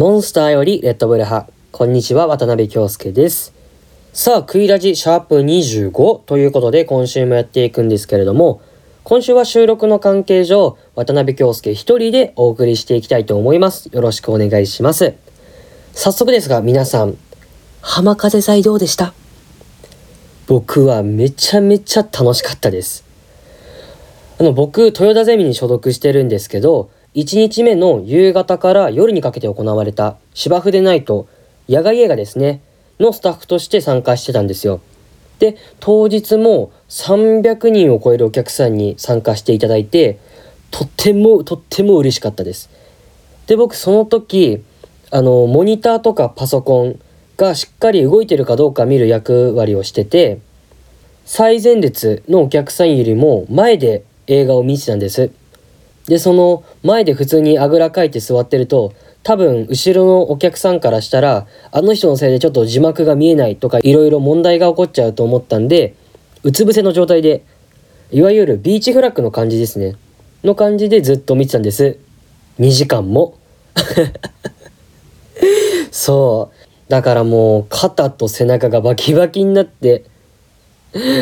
モンスターよりレッドブル派。こんにちは、渡辺京介です。さあ、クイラジシャープ25ということで今週もやっていくんですけれども、今週は収録の関係上渡辺京介一人でお送りしていきたいと思います。よろしくお願いします。早速ですが、皆さん浜風祭どうでした？僕はめちゃめちゃ楽しかったです。僕、豊田ゼミに所属してるんですけど、1日目の夕方から夜にかけて行われた芝生でナイト、野外映画ですねのスタッフとして参加してたんですよ。で、当日も300人を超えるお客さんに参加していただいて、とっても嬉しかったです。で、僕その時モニターとかパソコンがしっかり動いてるかどうか見る役割をしてて、最前列のお客さんよりも前で映画を見てたんです。で、その前で普通にあぐらかいて座ってると、多分後ろのお客さんからしたら、あの人のせいでちょっと字幕が見えないとかいろいろ問題が起こっちゃうと思ったんで、うつ伏せの状態で、いわゆるビーチフラッグの感じですねの感じでずっと見てたんです。2時間もそうだからもう肩と背中がバキバキになって、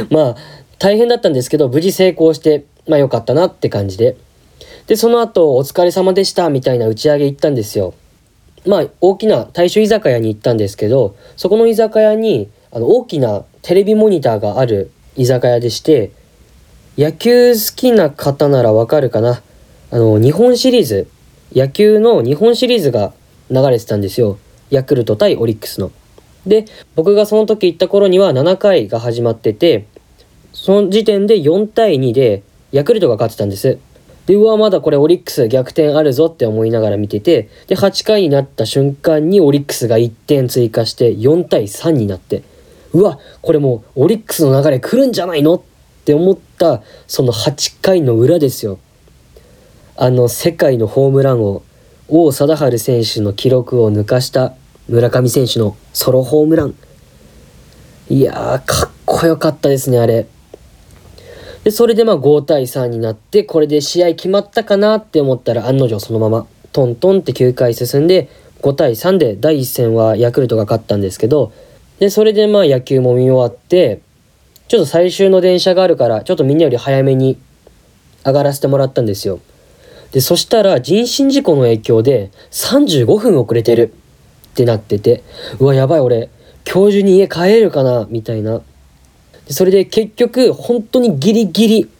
まあ大変だったんですけど無事成功して、まあ良かったなって感じで。で、その後お疲れ様でしたみたいな打ち上げ行ったんですよ。まあ大きな大衆居酒屋に行ったんですけど、そこの居酒屋に大きなテレビモニターがある居酒屋でして、野球好きな方ならわかるかな、日本シリーズ、野球の日本シリーズが流れてたんですよ。ヤクルト対オリックスの。で、僕がその時行った頃には7回が始まってて、その時点で4対2でヤクルトが勝ってたんです。で、うわまだこれオリックス逆転あるぞって思いながら見てて、で8回になった瞬間にオリックスが1点追加して4対3になって、うわこれもうオリックスの流れ来るんじゃないのって思った、その8回の裏ですよ。世界のホームラン王王貞治選手の記録を抜かした村上選手のソロホームラン、いやーかっこよかったですね、あれ。で、それでまあ5対3になって、これで試合決まったかなって思ったら、案の定そのままトントンって9回進んで5対3で第1戦はヤクルトが勝ったんですけど、でそれでまあ野球も見終わって、ちょっと最終の電車があるからちょっとみんなより早めに上がらせてもらったんですよ。で、そしたら人身事故の影響で35分遅れてるってなってて、うわやばい、俺今日中に家帰れるかなみたいな。で、それで結局本当にギリギリ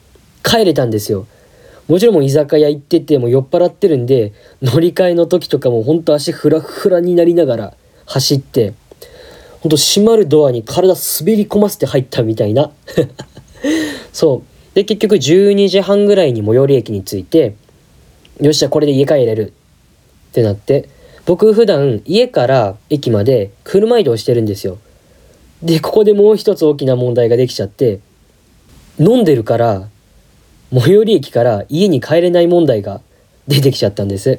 帰れたんですよ。もちろんもう居酒屋行ってて、もう酔っ払ってるんで、乗り換えの時とかも本当足フラフラになりながら走って、本当閉まるドアに体滑り込ませて入ったみたいなそうで、結局12時半ぐらいに最寄り駅に着いて、よっしゃこれで家帰れるってなって、僕普段家から駅まで車移動してるんですよ。で、ここでもう一つ大きな問題ができちゃって、飲んでるから最寄り駅から家に帰れない問題が出てきちゃったんです。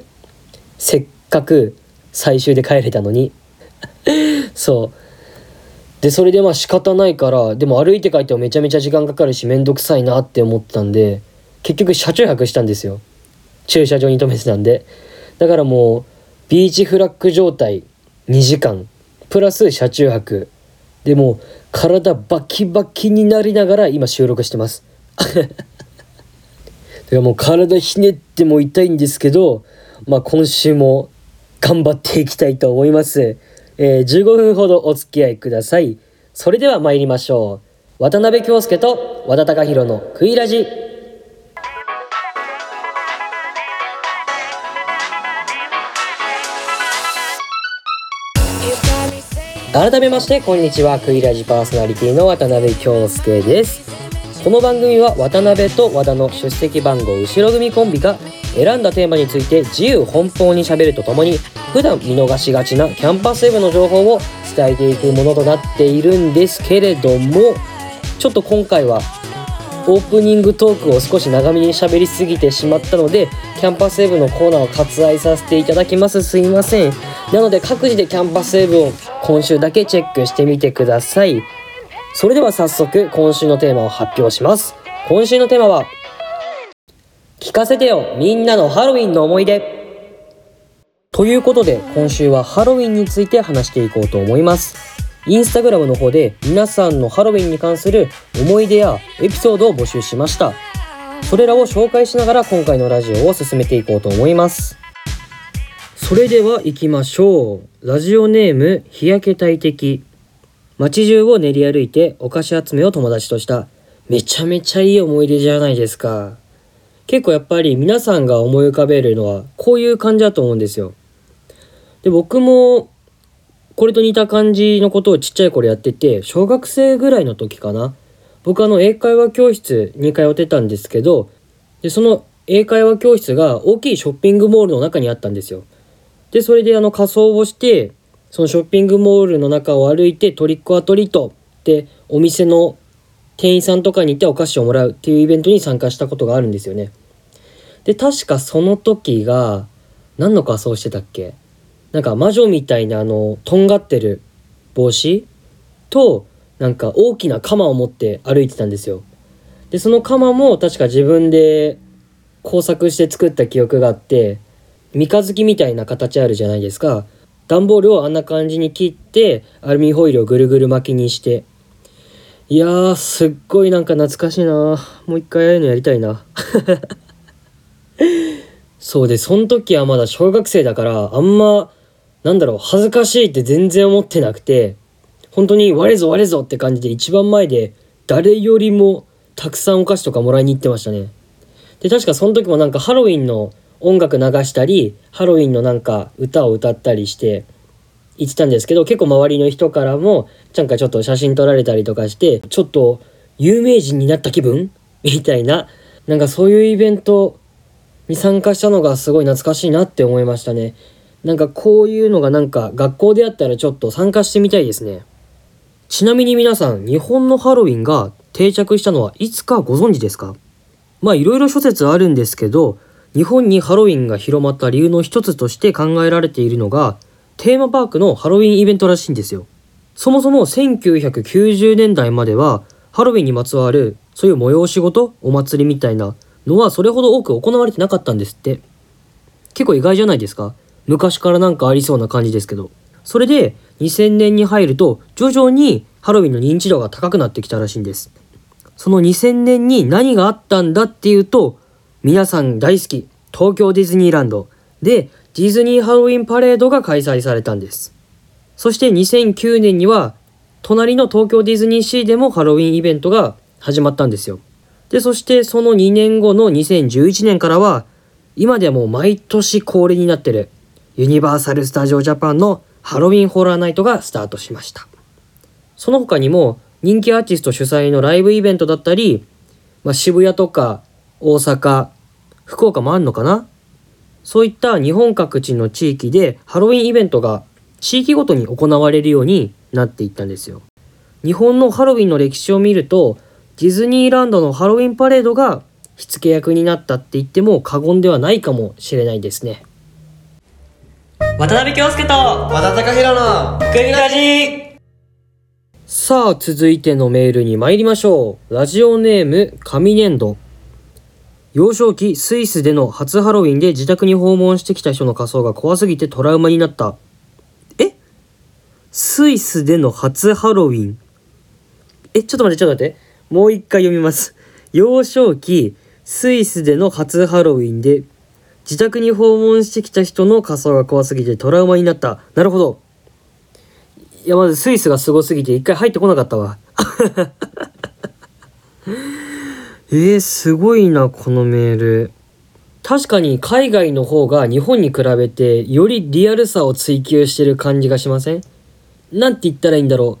せっかく最終で帰れたのにそうで、それでまあ仕方ないから、でも歩いて帰ってもめちゃめちゃ時間かかるしめんどくさいなって思ってたんで、結局車中泊したんですよ。駐車場に止めてたんで。だからもうビーチフラッグ状態、2時間プラス車中泊で、もう体バキバキになりながら今収録してますいやもう体ひねっても痛いんですけど、まあ今週も頑張っていきたいと思います。15分ほどお付き合いください。それでは参りましょう。渡辺京介と和田貴弘のクイラジ。改めましてこんにちは、クイラジパーソナリティの渡辺京介です。この番組は渡辺と和田の出席番号後ろ組コンビが選んだテーマについて自由奔放に喋るとともに、普段見逃しがちなキャンパスウェブの情報を伝えていくものとなっているんですけれども、ちょっと今回はオープニングトークを少し長めに喋りすぎてしまったので、キャンパスウェブのコーナーを割愛させていただきます。すいません。なので各自でキャンパスウェブを今週だけチェックしてみてください。それでは早速今週のテーマを発表します。今週のテーマは、聞かせてよみんなのハロウィンの思い出。ということで、今週はハロウィンについて話していこうと思います。インスタグラムの方で皆さんのハロウィンに関する思い出やエピソードを募集しました。それらを紹介しながら今回のラジオを進めていこうと思います。それでは行きましょう。ラジオネーム、日焼け大敵。街中を練り歩いてお菓子集めを友達とした。めちゃめちゃいい思い出じゃないですか。結構やっぱり皆さんが思い浮かべるのはこういう感じだと思うんですよ。で、僕もこれと似た感じのことをちっちゃい頃やってて、小学生ぐらいの時かな。僕英会話教室に通ってたんですけど、でその英会話教室が大きいショッピングモールの中にあったんですよ。でそれで仮装をして、そのショッピングモールの中を歩いてトリックアトリートってお店の店員さんとかに行ってお菓子をもらうっていうイベントに参加したことがあるんですよね。で確かその時が何の仮装してたっけ、なんか魔女みたいなとんがってる帽子と、なんか大きな鎌を持って歩いてたんですよ。でその鎌も確か自分で工作して作った記憶があって、三日月みたいな形あるじゃないですか。段ボールをあんな感じに切ってアルミホイルをぐるぐる巻きにして、いやーすっごいなんか懐かしいな、もう一回ああいうのやりたいなそうで、その時はまだ小学生だから、あんま恥ずかしいって全然思ってなくて、本当に我ぞ我ぞって感じで一番前で誰よりもたくさんお菓子とかもらいに行ってましたね。で確かその時もハロウィンの音楽流したり、ハロウィンの歌を歌ったりして行ってたんですけど、結構周りの人からもちょっと写真撮られたりとかして、ちょっと有名人になった気分みたいな、そういうイベントに参加したのがすごい懐かしいなって思いましたね。こういうのが学校であったらちょっと参加してみたいですね。ちなみに皆さん、日本のハロウィンが定着したのはいつかご存知ですか？いろいろ諸説あるんですけど、日本にハロウィンが広まった理由の一つとして考えられているのが、テーマパークのハロウィンイベントらしいんですよ。そもそも1990年代まではハロウィンにまつわるそういう催し事、お祭りみたいなのはそれほど多く行われてなかったんですって。結構意外じゃないですか。昔からありそうな感じですけど。それで2000年に入ると徐々にハロウィンの認知度が高くなってきたらしいんです。その2000年に何があったんだっていうと、皆さん大好き東京ディズニーランドでディズニーハロウィンパレードが開催されたんです。そして2009年には隣の東京ディズニーシーでもハロウィンイベントが始まったんですよ。でそしてその2年後の2011年からは、今ではもう毎年恒例になってるユニバーサルスタジオジャパンのハロウィンホラーナイトがスタートしました。その他にも人気アーティスト主催のライブイベントだったり、渋谷とか大阪、福岡もあんのかな、そういった日本各地の地域でハロウィンイベントが地域ごとに行われるようになっていったんですよ。日本のハロウィンの歴史を見ると、ディズニーランドのハロウィンパレードが火付け役になったって言っても過言ではないかもしれないですね。渡辺京介と和田貴弘のkuiraji。さあ続いてのメールに参りましょう。ラジオネーム、紙粘土。幼少期スイスでの初ハロウィンで自宅に訪問してきた人の仮装が怖すぎてトラウマになった。スイスでの初ハロウィン、ちょっと待って、もう一回読みます。幼少期スイスでの初ハロウィンで自宅に訪問してきた人の仮装が怖すぎてトラウマになった。なるほど。いや、まずスイスがすごすぎて一回入ってこなかったわ。すごいな、このメール。確かに海外の方が日本に比べてよりリアルさを追求してる感じがしません？なんて言ったらいいんだろ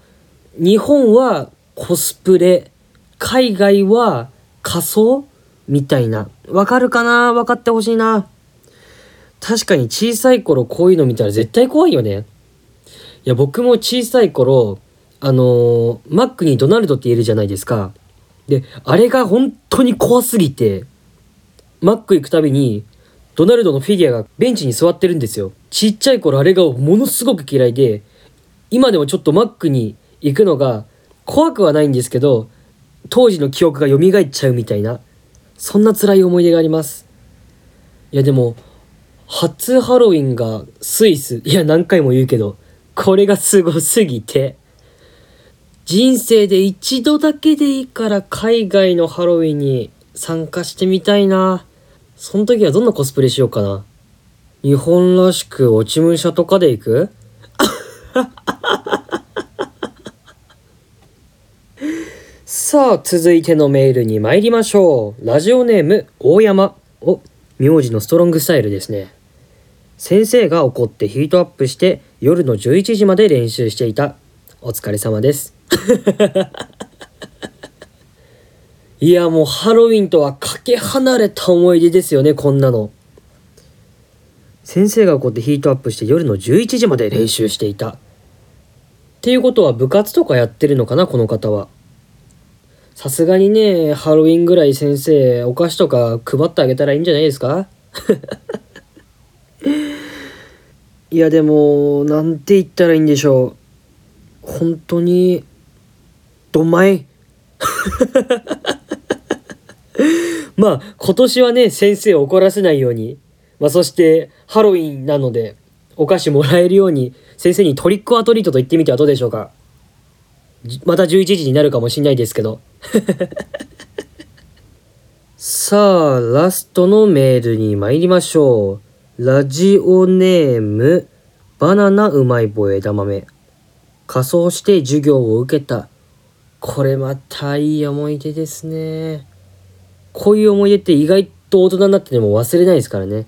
う。日本はコスプレ、海外は仮装みたいな。わかるかな？わかってほしいな。確かに小さい頃こういうの見たら絶対怖いよね。いや、僕も小さい頃マックにドナルドっているじゃないですか。であれが本当に怖すぎて、マック行くたびにドナルドのフィギュアがベンチに座ってるんですよ。ちっちゃい頃あれがものすごく嫌いで、今でもちょっとマックに行くのが怖くはないんですけど、当時の記憶が蘇っちゃうみたいな、そんな辛い思い出があります。いやでも初ハロウィンがスイス。いや、何回も言うけど、これがすごすぎて。人生で一度だけでいいから海外のハロウィンに参加してみたいな。その時はどんなコスプレしようかな。日本らしく落ち武者とかで行く？さあ、続いてのメールに参りましょう。ラジオネーム大山。お、名字のストロングスタイルですね。先生が怒ってヒートアップして夜の11時まで練習していた。お疲れ様です。いや、もうハロウィンとはかけ離れた思い出ですよね、こんなの。先生が怒ってヒートアップして夜の11時まで練習していた。っていうことは部活とかやってるのかな、この方は。さすがにね、ハロウィンぐらい先生、お菓子とか配ってあげたらいいんじゃないですか？いや、でもなんて言ったらいいんでしょう。本当にドンマイ。まあ今年はね、先生を怒らせないように、そしてハロウィンなのでお菓子もらえるように先生にトリックアトリートと言ってみてはどうでしょうか。また11時になるかもしれないですけど。さあ、ラストのメールに参りましょう。ラジオネーム、バナナうまい棒枝豆。仮装して授業を受けた。これまたいい思い出ですね。こういう思い出って意外と大人になってでも忘れないですからね。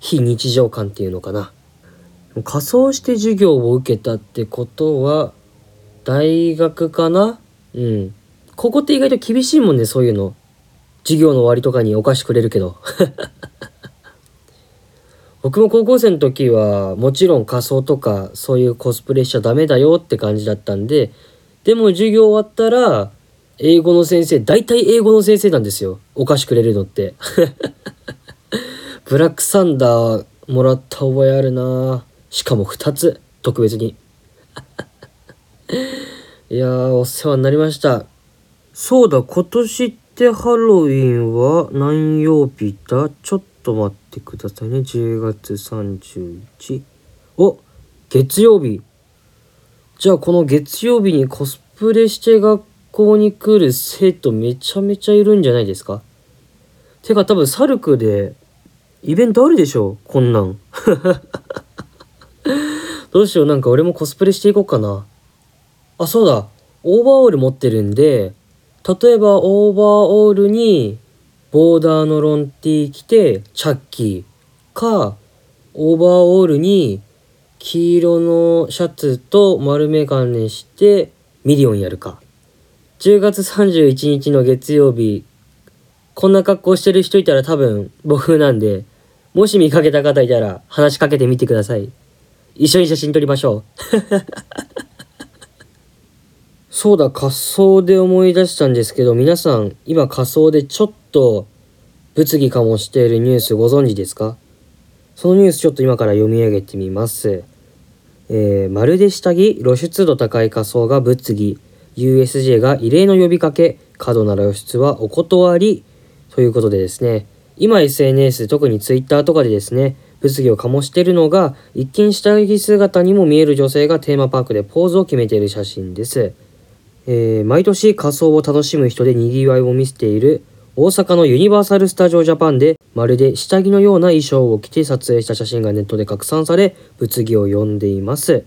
非日常感っていうのかな。仮装して授業を受けたってことは、大学かな？うん。ここって意外と厳しいもんね、そういうの。授業の終わりとかにお菓子くれるけど。僕も高校生の時はもちろん仮装とかそういうコスプレしちゃダメだよって感じだったんで、でも授業終わったら英語の先生、大体英語の先生なんですよ、お菓子くれるのって。ブラックサンダーもらった覚えあるな。しかも2つ、特別に。いやー、お世話になりました。そうだ、今年ってハロウィンは何曜日だ？ちょっと待ってくださいね。10月31。お、月曜日。じゃあこの月曜日にコスプレして学校に来る生徒めちゃめちゃいるんじゃないですか？てか多分サルクでイベントあるでしょ、こんなん。どうしよう、なんか俺もコスプレしていこうかな。あ、そうだ。オーバーオール持ってるんで、例えばオーバーオールにボーダーのロンティー着てチャッキーか、オーバーオールに黄色のシャツと丸眼鏡してミリオンやるか。10月31日の月曜日、こんな格好してる人いたら多分僕なんで、もし見かけた方いたら話しかけてみてください。一緒に写真撮りましょう。そうだ、仮装で思い出したんですけど、皆さん今仮装でちょっと物議かもしているニュースご存知ですか？そのニュースちょっと今から読み上げてみます。まるで下着、露出度高い仮装が物議。USJ が異例の呼びかけ。過度な露出はお断り。ということでですね、今 SNS、 特に Twitter とかでですね、物議を醸しているのが、一見下着姿にも見える女性がテーマパークでポーズを決めている写真です。毎年仮装を楽しむ人で賑わいを見せている大阪のユニバーサル・スタジオ・ジャパンで、まるで下着のような衣装を着て撮影した写真がネットで拡散され、物議を呼んでいます。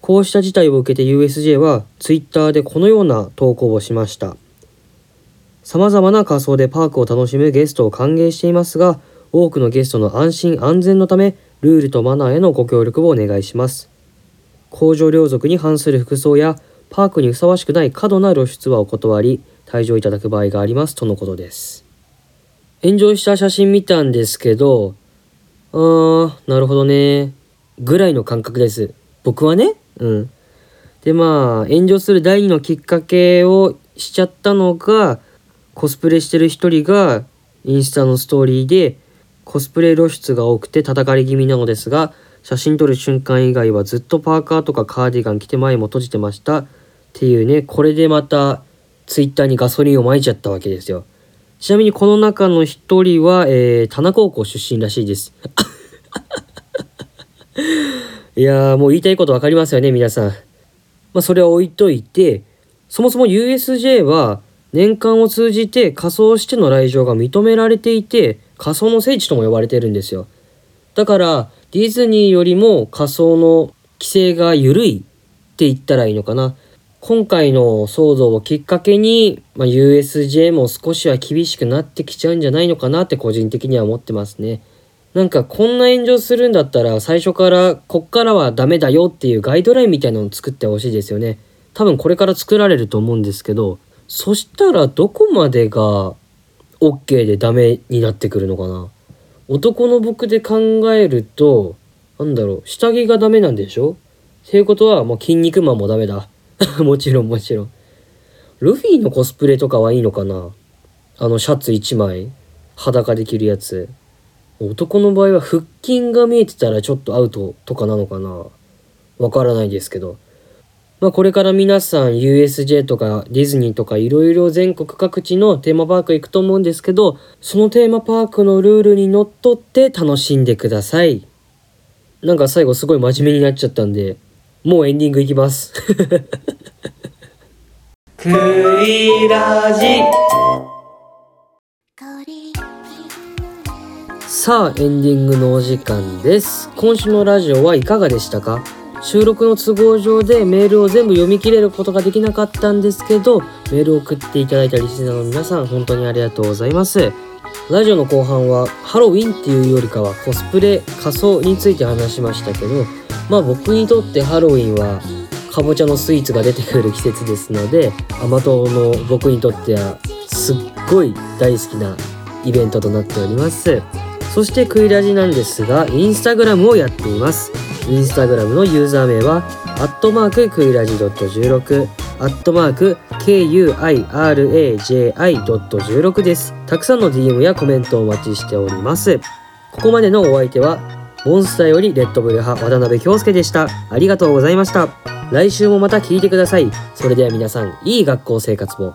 こうした事態を受けて USJ はツイッターでこのような投稿をしました。様々な仮装でパークを楽しむゲストを歓迎していますが、多くのゲストの安心安全のためルールとマナーへのご協力をお願いします。公序良俗に反する服装やパークにふさわしくない過度な露出はお断り、退場いただく場合があります、とのことです。炎上した写真見たんですけど、あー、なるほどね、ぐらいの感覚です。僕はね、うん。で、まあ、炎上する第2のきっかけをしちゃったのが、コスプレしてる一人が、インスタのストーリーで、コスプレ露出が多くて叩かれ気味なのですが、写真撮る瞬間以外はずっとパーカーとかカーディガン着て前も閉じてましたっていうね。これでまたツイッターにガソリンを撒いちゃったわけですよ。ちなみにこの中の一人は、田中高校出身らしいです。いやー、もう言いたいこと分かりますよね、皆さん。それは置いといて、そもそも USJ は年間を通じて仮想しての来場が認められていて、仮想の聖地とも呼ばれているんですよ。だからディズニーよりも仮想の規制が緩いって言ったらいいのかな。今回の騒動をきっかけに、USJ も少しは厳しくなってきちゃうんじゃないのかなって個人的には思ってますね。なんかこんな炎上するんだったら最初からこっからはダメだよっていうガイドラインみたいなのを作ってほしいですよね。多分これから作られると思うんですけど、そしたらどこまでが OK でダメになってくるのかな。男の僕で考えると、下着がダメなんでしょっていうことは、もう筋肉マンもダメだ。もちろん。ルフィのコスプレとかはいいのかな。シャツ1枚裸で着るやつ。男の場合は腹筋が見えてたらちょっとアウトとかなのかな。わからないですけど。これから皆さん USJ とかディズニーとかいろいろ全国各地のテーマパーク行くと思うんですけど、そのテーマパークのルールにのっとって楽しんでください。なんか最後すごい真面目になっちゃったんで、もうエンディングいきます。くいらじ。さあエンディングのお時間です。今週のラジオはいかがでしたか？収録の都合上でメールを全部読み切れることができなかったんですけど、メールを送っていただいたリスナーの皆さん、本当にありがとうございます。ラジオの後半はハロウィンっていうよりかはコスプレ、仮装について話しましたけど、僕にとってハロウィンはかぼちゃのスイーツが出てくる季節ですので、甘党の僕にとってはすっごい大好きなイベントとなっております。そしてクイラジなんですが、インスタグラムをやっています。インスタグラムのユーザー名は@kuiraji.16 @kuiraji.16 です。たくさんの DM やコメントをお待ちしております。ここまでのお相手はモンスターよりレッドブル派渡辺京介でした。ありがとうございました。来週もまた聞いてください。それでは皆さん、いい学校生活を。